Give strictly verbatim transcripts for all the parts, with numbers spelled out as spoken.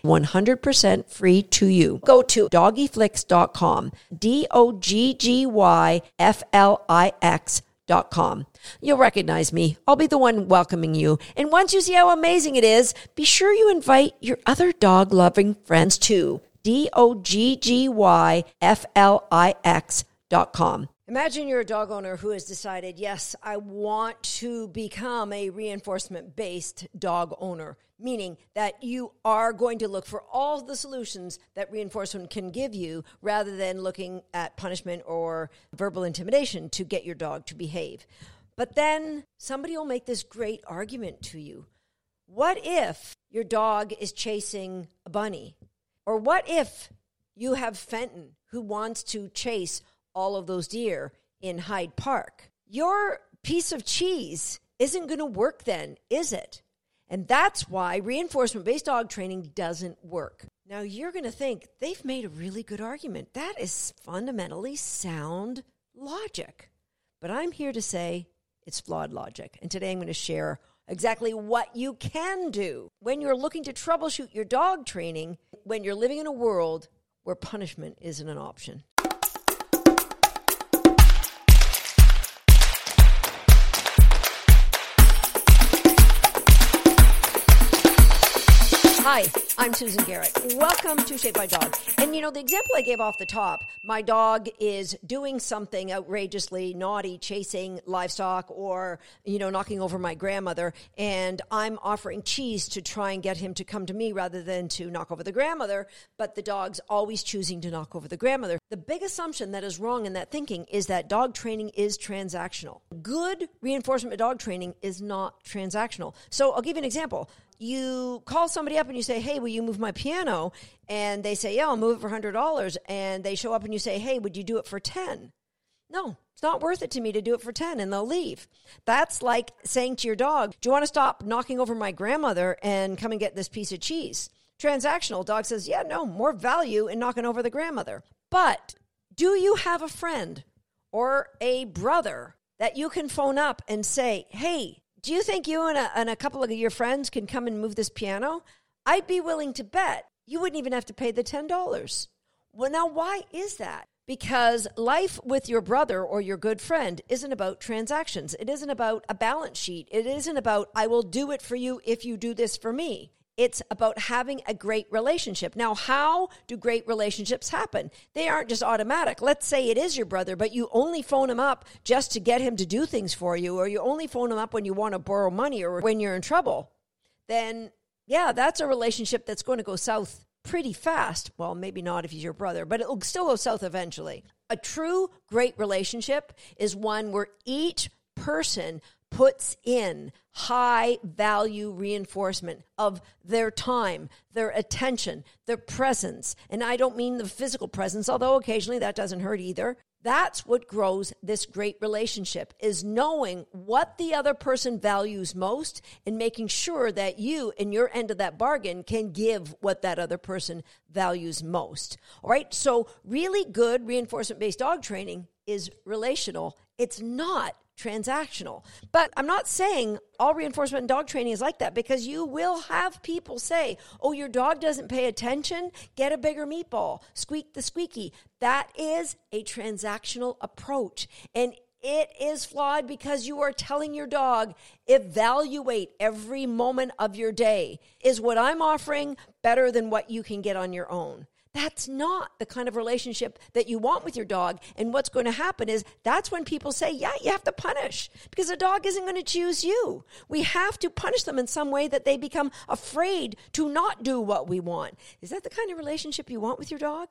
one hundred percent free to you. Go to doggy flix dot com, D O G G Y F L I X dot com. You'll recognize me. I'll be the one welcoming you. And once you see how amazing it is, be sure you invite your other dog-loving friends too. D O G G Y F L I X dot com. Imagine you're a dog owner who has decided, yes, I want to become a reinforcement-based dog owner, meaning that you are going to look for all the solutions that reinforcement can give you rather than looking at punishment or verbal intimidation to get your dog to behave. But then somebody will make this great argument to you. What if your dog is chasing a bunny? Or what if you have Fenton who wants to chase all of those deer in Hyde Park? Your piece of cheese isn't going to work then, is it? And that's why reinforcement-based dog training doesn't work. Now, you're going to think, they've made a really good argument. That is fundamentally sound logic. But I'm here to say it's flawed logic. And today I'm going to share exactly what you can do when you're looking to troubleshoot your dog training when you're living in a world where punishment isn't an option. Hi, I'm Susan Garrett. Welcome to Shaped by Dog. And you know, the example I gave off the top, my dog is doing something outrageously naughty, chasing livestock or, you know, knocking over my grandmother, and I'm offering cheese to try and get him to come to me rather than to knock over the grandmother, but the dog's always choosing to knock over the grandmother. The big assumption that is wrong in that thinking is that dog training is transactional. Good reinforcement dog training is not transactional. So I'll give you an example. You call somebody up and you say, hey, will you move my piano? And they say, yeah, I'll move it for one hundred dollars. And they show up and you say, hey, would you do it for ten dollars? No, it's not worth it to me to do it for ten dollars, and they'll leave. That's like saying to your dog, do you want to stop knocking over my grandmother and come and get this piece of cheese? Transactional. Dog says, yeah, no, more value in knocking over the grandmother. But do you have a friend or a brother that you can phone up and say, hey, do you think you and a, and a couple of your friends can come and move this piano? I'd be willing to bet you wouldn't even have to pay the ten dollars. Well, now, why is that? Because life with your brother or your good friend isn't about transactions. It isn't about a balance sheet. It isn't about, I will do it for you if you do this for me. It's about having a great relationship. Now, how do great relationships happen? They aren't just automatic. Let's say it is your brother, but you only phone him up just to get him to do things for you, or you only phone him up when you want to borrow money or when you're in trouble. Then, yeah, that's a relationship that's going to go south pretty fast. Well, maybe not if he's your brother, but it'll still go south eventually. A true great relationship is one where each person puts in high value reinforcement of their time, their attention, their presence. And I don't mean the physical presence, although occasionally that doesn't hurt either. That's what grows this great relationship, is knowing what the other person values most and making sure that you in your end of that bargain can give what that other person values most. All right. So really good reinforcement-based dog training is relational. It's not transactional. But I'm not saying all reinforcement and dog training is like that, because you will have people say, oh, your dog doesn't pay attention, get a bigger meatball, squeak the squeaky. That is a transactional approach. And it is flawed because you are telling your dog, evaluate every moment of your day. Is what I'm offering better than what you can get on your own? That's not the kind of relationship that you want with your dog. And what's going to happen is that's when people say, yeah, you have to punish, because a dog isn't going to choose you. We have to punish them in some way that they become afraid to not do what we want. Is that the kind of relationship you want with your dog?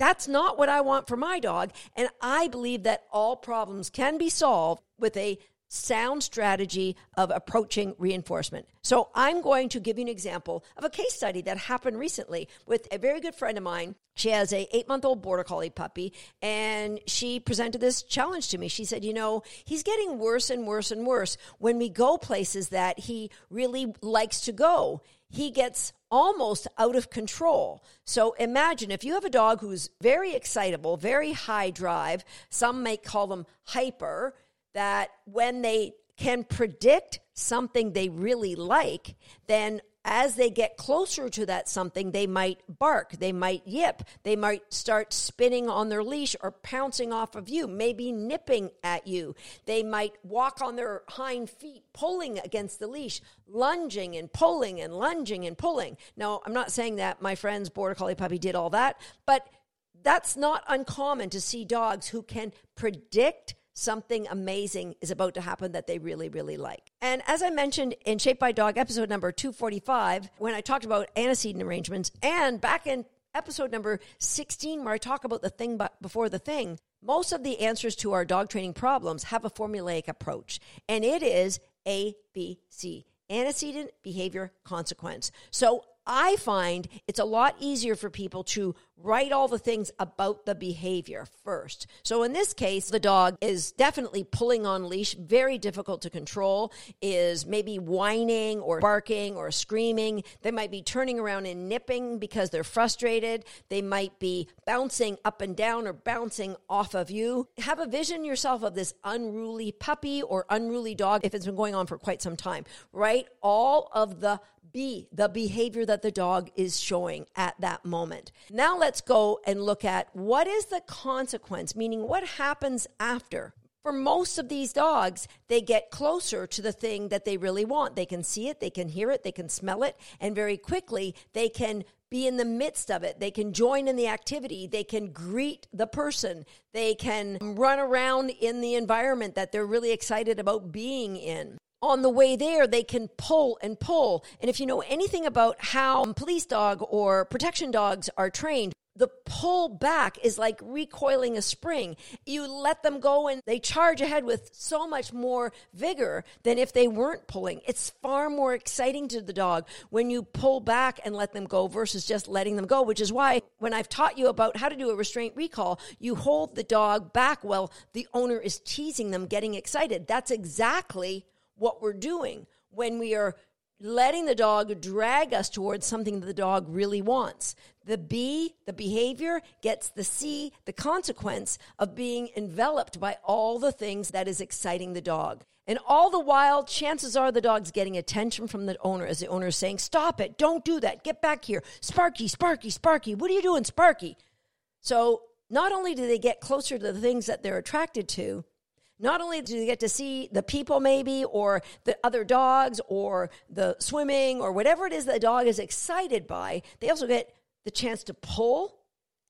That's not what I want for my dog. And I believe that all problems can be solved with a sound strategy of approaching reinforcement. So I'm going to give you an example of a case study that happened recently with a very good friend of mine. She has a eight-month-old border collie puppy, and she presented this challenge to me. She said, you know, he's getting worse and worse and worse. When we go places that he really likes to go, he gets almost out of control. So imagine if you have a dog who's very excitable, very high drive, some may call them hyper, that when they can predict something they really like, then as they get closer to that something, they might bark, they might yip, they might start spinning on their leash or pouncing off of you, maybe nipping at you. They might walk on their hind feet, pulling against the leash, lunging and pulling and lunging and pulling. Now, I'm not saying that my friend's border collie puppy did all that, but that's not uncommon to see dogs who can predict something amazing is about to happen that they really, really like. And as I mentioned in Shaped by Dog, episode number two forty-five, when I talked about antecedent arrangements, and back in episode number sixteen, where I talk about the thing before the thing, most of the answers to our dog training problems have a formulaic approach, and it is A B C, antecedent, behavior, consequence. So I find it's a lot easier for people to write all the things about the behavior first. So in this case, the dog is definitely pulling on leash, very difficult to control, is maybe whining or barking or screaming. They might be turning around and nipping because they're frustrated. They might be bouncing up and down or bouncing off of you. Have a vision yourself of this unruly puppy or unruly dog if it's been going on for quite some time. Write all of the B, the behavior that the dog is showing at that moment. Now let's go and look at what is the consequence, meaning what happens after. For most of these dogs, they get closer to the thing that they really want. They can see it, they can hear it, they can smell it, and very quickly they can be in the midst of it. They can join in the activity. They can greet the person. They can run around in the environment that they're really excited about being in. On the way there, they can pull and pull. And if you know anything about how police dog or protection dogs are trained, the pull back is like recoiling a spring. You let them go and they charge ahead with so much more vigor than if they weren't pulling. It's far more exciting to the dog when you pull back and let them go versus just letting them go, which is why when I've taught you about how to do a restraint recall, you hold the dog back while the owner is teasing them, getting excited. That's exactly what we're doing when we are letting the dog drag us towards something that the dog really wants. The B, the behavior, gets the C, the consequence of being enveloped by all the things that is exciting the dog. And all the while, chances are the dog's getting attention from the owner as the owner is saying, stop it, don't do that, get back here. Sparky, Sparky, Sparky, what are you doing, Sparky? So not only do they get closer to the things that they're attracted to, not only do they get to see the people maybe or the other dogs or the swimming or whatever it is the dog is excited by, they also get the chance to pull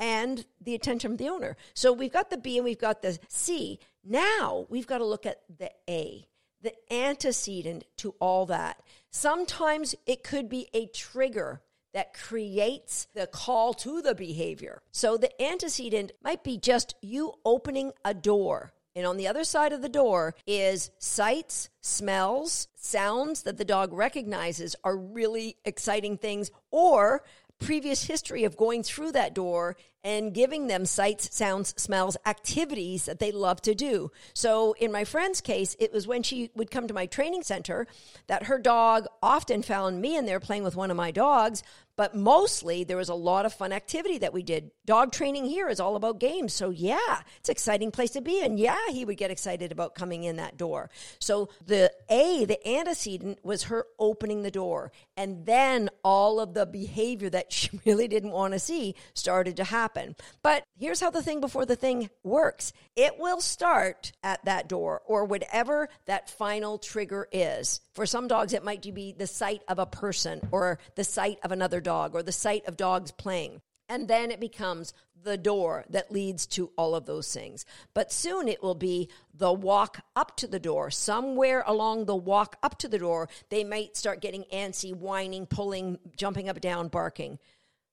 and the attention of the owner. So we've got the B and we've got the C. Now we've got to look at the A, the antecedent to all that. Sometimes it could be a trigger that creates the call to the behavior. So the antecedent might be just you opening a door. And on the other side of the door is sights, smells, sounds that the dog recognizes are really exciting things, or previous history of going through that door and giving them sights, sounds, smells, activities that they love to do. So in my friend's case, it was when she would come to my training center that her dog often found me in there playing with one of my dogs. But mostly there was a lot of fun activity that we did. Dog training here is all about games. So yeah, it's an exciting place to be. And yeah, he would get excited about coming in that door. So the A, the antecedent, was her opening the door. And then all of the behavior that she really didn't want to see started to happen. But here's how the thing before the thing works. It will start at that door or whatever that final trigger is. For some dogs, it might be the sight of a person or the sight of another dog. dog or the sight of dogs playing. And then it becomes the door that leads to all of those things. But soon it will be the walk up to the door. Somewhere along the walk up to the door, they might start getting antsy, whining, pulling, jumping up and down, barking.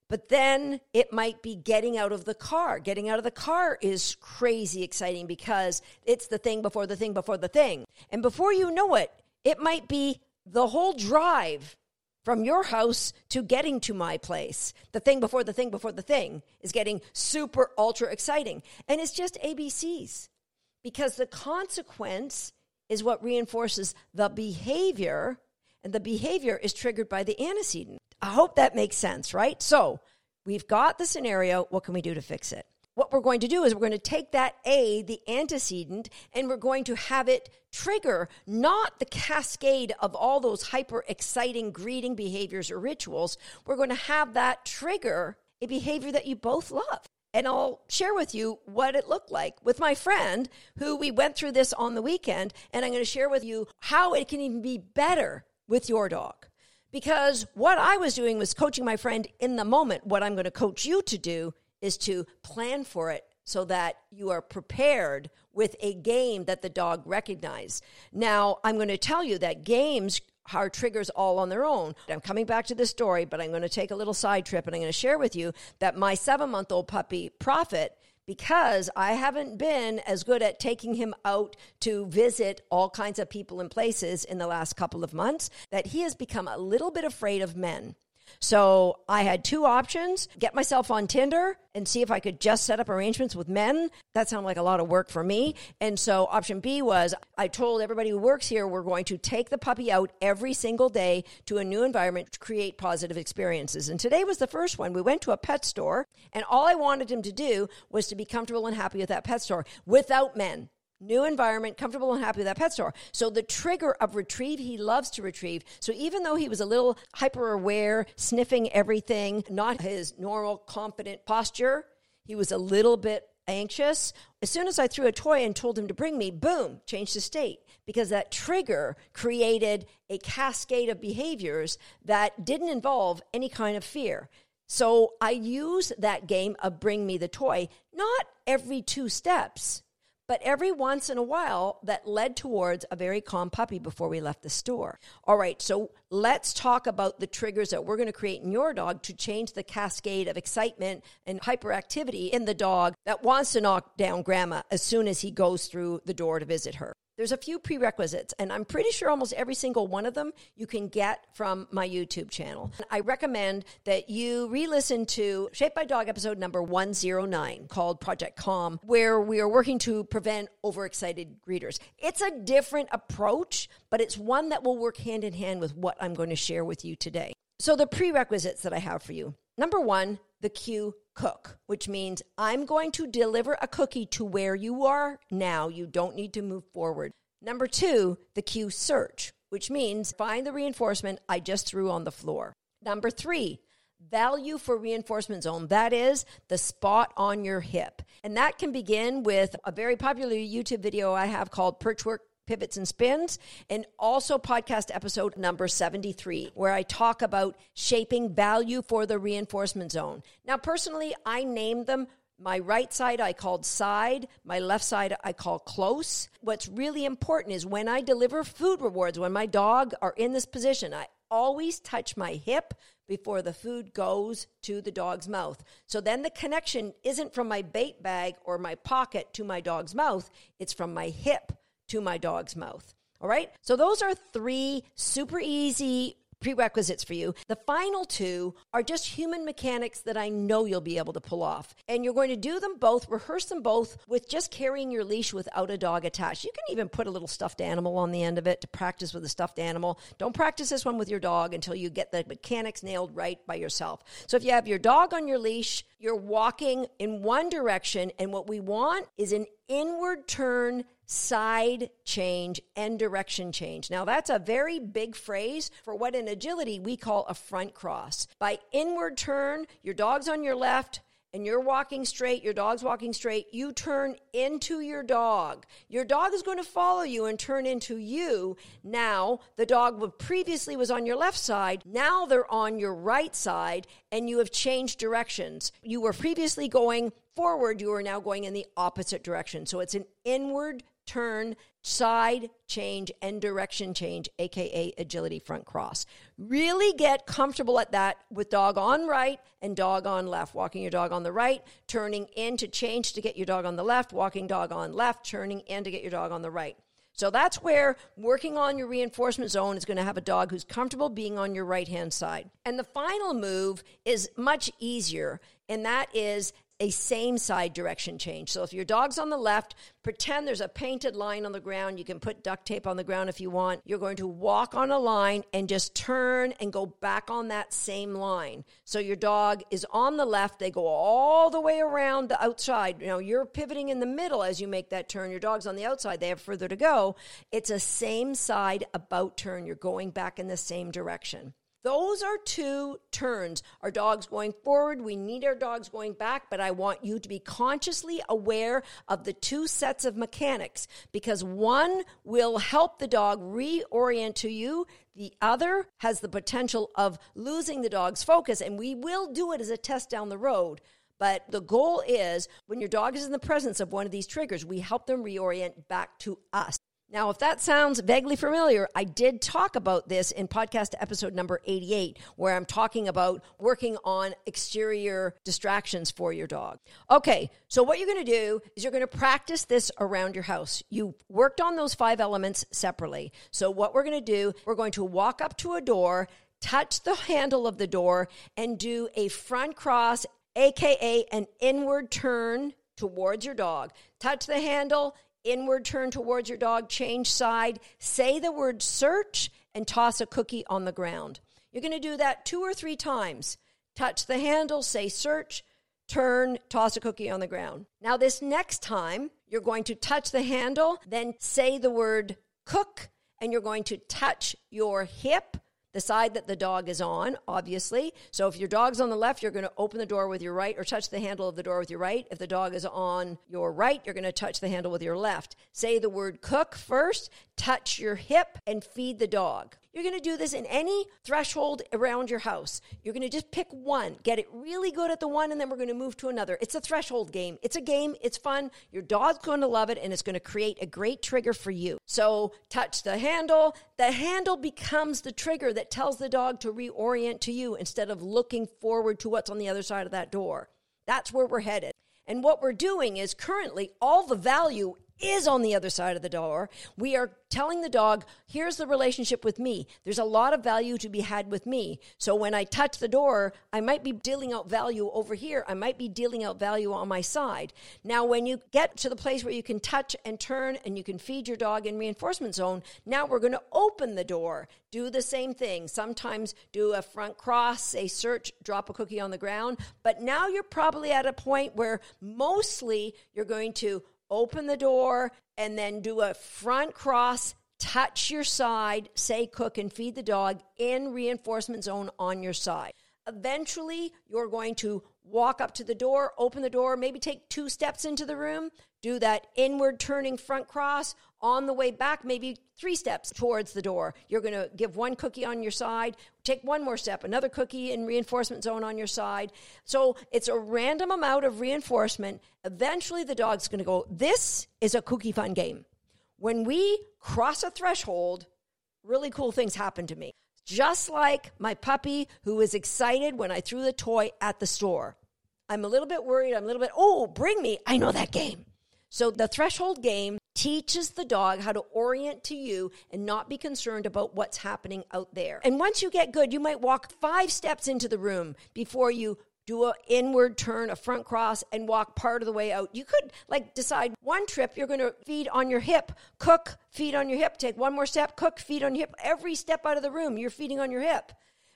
But then it might be getting out of the car. Getting out of the car is crazy exciting because it's the thing before the thing before the thing. And before you know it, it might be the whole drive from your house to getting to my place. The thing before the thing before the thing is getting super, ultra exciting. And it's just A B Cs because the consequence is what reinforces the behavior, and the behavior is triggered by the antecedent. I hope that makes sense, right? So we've got the scenario. What can we do to fix it? What we're going to do is we're going to take that A, the antecedent, and we're going to have it trigger not the cascade of all those hyper-exciting greeting behaviors or rituals. We're going to have that trigger a behavior that you both love. And I'll share with you what it looked like with my friend who we went through this on the weekend, and I'm going to share with you how it can even be better with your dog. Because what I was doing was coaching my friend in the moment. What I'm going to coach you to do is to plan for it so that you are prepared with a game that the dog recognizes. Now, I'm going to tell you that games are triggers all on their own. I'm coming back to this story, but I'm going to take a little side trip, and I'm going to share with you that my seven-month-old puppy, Prophet, because I haven't been as good at taking him out to visit all kinds of people and places in the last couple of months, that he has become a little bit afraid of men. So I had two options, get myself on Tinder and see if I could just set up arrangements with men. That sounded like a lot of work for me. And so option B was I told everybody who works here, we're going to take the puppy out every single day to a new environment to create positive experiences. And today was the first one. We went to a pet store and all I wanted him to do was to be comfortable and happy at that pet store without men. New environment, comfortable and happy with that pet store. So the trigger of retrieve, he loves to retrieve. So even though he was a little hyper-aware, sniffing everything, not his normal confident posture, he was a little bit anxious. As soon as I threw a toy and told him to bring me, boom, changed his state. Because that trigger created a cascade of behaviors that didn't involve any kind of fear. So I use that game of bring me the toy, not every two steps, but every once in a while, that led towards a very calm puppy before we left the store. All right, so let's talk about the triggers that we're going to create in your dog to change the cascade of excitement and hyperactivity in the dog that wants to knock down grandma as soon as he goes through the door to visit her. There's a few prerequisites, and I'm pretty sure almost every single one of them you can get from my YouTube channel. I recommend that you re-listen to Shaped by Dog episode number one oh nine called Project Calm, where we are working to prevent overexcited greeters. It's a different approach, but it's one that will work hand in hand with what I'm going to share with you today. So the prerequisites that I have for you. Number one, the cue cook, which means I'm going to deliver a cookie to where you are now. You don't need to move forward. Number two, the cue search, which means find the reinforcement I just threw on the floor. Number three, value for reinforcement zone. That is the spot on your hip. And that can begin with a very popular YouTube video I have called Perch Work, Pivots and Spins, and also podcast episode number seventy-three, where I talk about shaping value for the reinforcement zone. Now, personally, I named them. My right side I called side, my left side I call close. What's really important is when I deliver food rewards, when my dog are in this position, I always touch my hip before the food goes to the dog's mouth. So then the connection isn't from my bait bag or my pocket to my dog's mouth, it's from my hip to my dog's mouth. All right? So those are three super easy prerequisites for you. The final two are just human mechanics that I know you'll be able to pull off. And you're going to do them both, rehearse them both with just carrying your leash without a dog attached. You can even put a little stuffed animal on the end of it to practice with a stuffed animal. Don't practice this one with your dog until you get the mechanics nailed right by yourself. So if you have your dog on your leash, you're walking in one direction, and what we want is an inward turn, side change, and direction change. Now, that's a very big phrase for what in agility we call a front cross. By inward turn, your dog's on your left, and you're walking straight, your dog's walking straight, you turn into your dog. Your dog is going to follow you and turn into you. Now, the dog previously was on your left side, now they're on your right side, and you have changed directions. You were previously going forward, you are now going in the opposite direction. So it's an inward turn, side change, and direction change, aka agility front cross. Really get comfortable at that with dog on right and dog on left. Walking your dog on the right, turning in to change to get your dog on the left, walking dog on left, turning in to get your dog on the right. So that's where working on your reinforcement zone is going to have a dog who's comfortable being on your right-hand side. And the final move is much easier, and that is a same side direction change. So if your dog's on the left, pretend there's a painted line on the ground. You can put duct tape on the ground if you want. You're going to walk on a line and just turn and go back on that same line. So your dog is on the left. They go all the way around the outside. Now you're pivoting in the middle as you make that turn. Your dog's on the outside. They have further to go. It's a same side about turn. You're going back in the same direction. Those are two turns. Our dog's going forward. We need our dogs going back, but I want you to be consciously aware of the two sets of mechanics, because one will help the dog reorient to you. The other has the potential of losing the dog's focus, and we will do it as a test down the road. But the goal is when your dog is in the presence of one of these triggers, we help them reorient back to us. Now, if that sounds vaguely familiar, I did talk about this in podcast episode number eighty-eight, where I'm talking about working on exterior distractions for your dog. Okay, so what you're going to do is you're going to practice this around your house. You worked on those five elements separately. So what we're going to do, we're going to walk up to a door, touch the handle of the door, and do a front cross, aka an inward turn towards your dog. Touch the handle, inward turn towards your dog, change side, say the word search, and toss a cookie on the ground. You're going to do that two or three times. Touch the handle, say search, turn, toss a cookie on the ground. Now this next time, you're going to touch the handle, then say the word cook, and you're going to touch your hip, the side that the dog is on, obviously. So if your dog's on the left, you're going to open the door with your right or touch the handle of the door with your right. If the dog is on your right, you're going to touch the handle with your left. Say the word cook first, touch your hip, and feed the dog. You're going to do this in any threshold around your house. You're going to just pick one, get it really good at the one, and then we're going to move to another. It's a threshold game. It's a game. It's fun. Your dog's going to love it, and it's going to create a great trigger for you. So touch the handle. The handle becomes the trigger that tells the dog to reorient to you instead of looking forward to what's on the other side of that door. That's where we're headed. And what we're doing is currently all the value is on the other side of the door. We are telling the dog, here's the relationship with me. There's a lot of value to be had with me. So when I touch the door, I might be dealing out value over here. I might be dealing out value on my side. Now, when you get to the place where you can touch and turn and you can feed your dog in reinforcement zone, now we're going to open the door. Do the same thing. Sometimes do a front cross, say search, drop a cookie on the ground. But now you're probably at a point where mostly you're going to open the door, and then do a front cross, touch your side, say cook, and feed the dog in reinforcement zone on your side. Eventually, you're going to walk up to the door, open the door, maybe take two steps into the room, do that inward turning front cross. On the way back, maybe three steps towards the door. You're going to give one cookie on your side, take one more step, another cookie in reinforcement zone on your side. So it's a random amount of reinforcement. Eventually, the dog's going to go, this is a cookie fun game. When we cross a threshold, really cool things happen to me. Just like my puppy who was excited when I threw the toy at the store. I'm a little bit worried. I'm a little bit, oh, bring me. I know that game. So the threshold game teaches the dog how to orient to you and not be concerned about what's happening out there. And once you get good, you might walk five steps into the room before you do an inward turn, a front cross, and walk part of the way out. You could like decide one trip, you're going to feed on your hip, cook, feed on your hip, take one more step, cook, feed on your hip. Every step out of the room, you're feeding on your hip.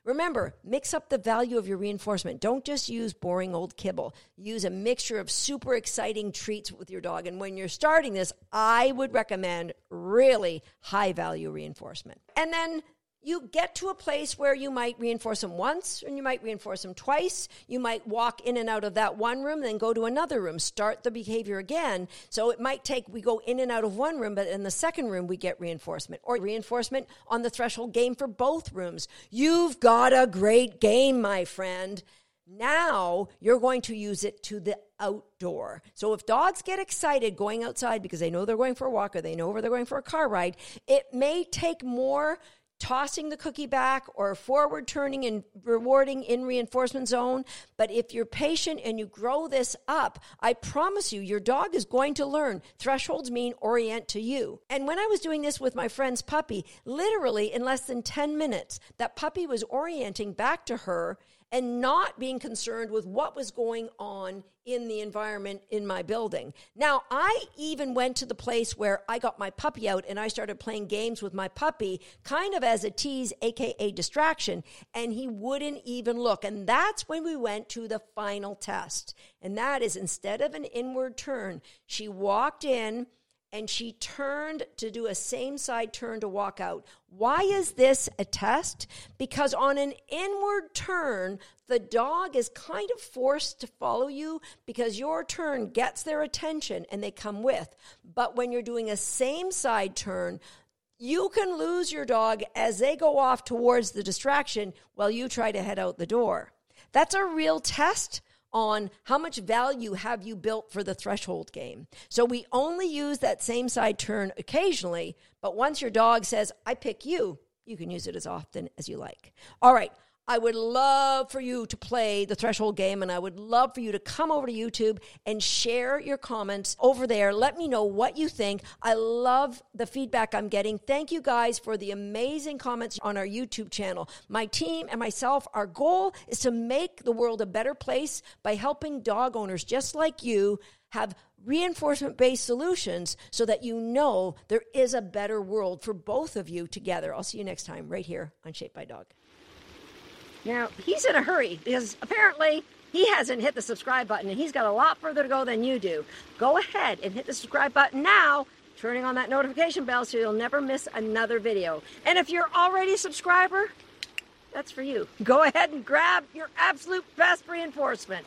Remember, mix up the value of your reinforcement. Don't just use boring old kibble. Use a mixture of super exciting treats with your dog. And when you're starting this, I would recommend really high value reinforcement. And then you get to a place where you might reinforce them once and you might reinforce them twice. You might walk in and out of that one room, then go to another room, start the behavior again. So it might take, we go in and out of one room, but in the second room, we get reinforcement or reinforcement on the threshold game for both rooms. You've got a great game, my friend. Now you're going to use it to the outdoor. So if dogs get excited going outside because they know they're going for a walk or they know where they're going for a car ride, it may take more tossing the cookie back or forward turning and rewarding in reinforcement zone. But if you're patient and you grow this up, I promise you, your dog is going to learn. Thresholds mean orient to you. And when I was doing this with my friend's puppy, literally in less than ten minutes, that puppy was orienting back to her and not being concerned with what was going on in the environment in my building. Now, I even went to the place where I got my puppy out and I started playing games with my puppy, kind of as a tease, A K A distraction, and he wouldn't even look. And that's when we went to the final test. And that is, instead of an inward turn, she walked in and she turned to do a same side turn to walk out. Why is this a test? Because on an inward turn, the dog is kind of forced to follow you because your turn gets their attention and they come with. But when you're doing a same side turn, you can lose your dog as they go off towards the distraction while you try to head out the door. That's a real test on how much value have you built for the threshold game. So we only use that same side turn occasionally, but once your dog says, I pick you, you can use it as often as you like. All right, I would love for you to play the threshold game, and I would love for you to come over to YouTube and share your comments over there. Let me know what you think. I love the feedback I'm getting. Thank you guys for the amazing comments on our YouTube channel. My team and myself, our goal is to make the world a better place by helping dog owners just like you have reinforcement-based solutions so that you know there is a better world for both of you together. I'll see you next time right here on Shaped by Dog. Now, he's in a hurry because apparently he hasn't hit the subscribe button, and he's got a lot further to go than you do. Go ahead and hit the subscribe button now, turning on that notification bell so you'll never miss another video. And if you're already a subscriber, that's for you. Go ahead and grab your absolute best reinforcement.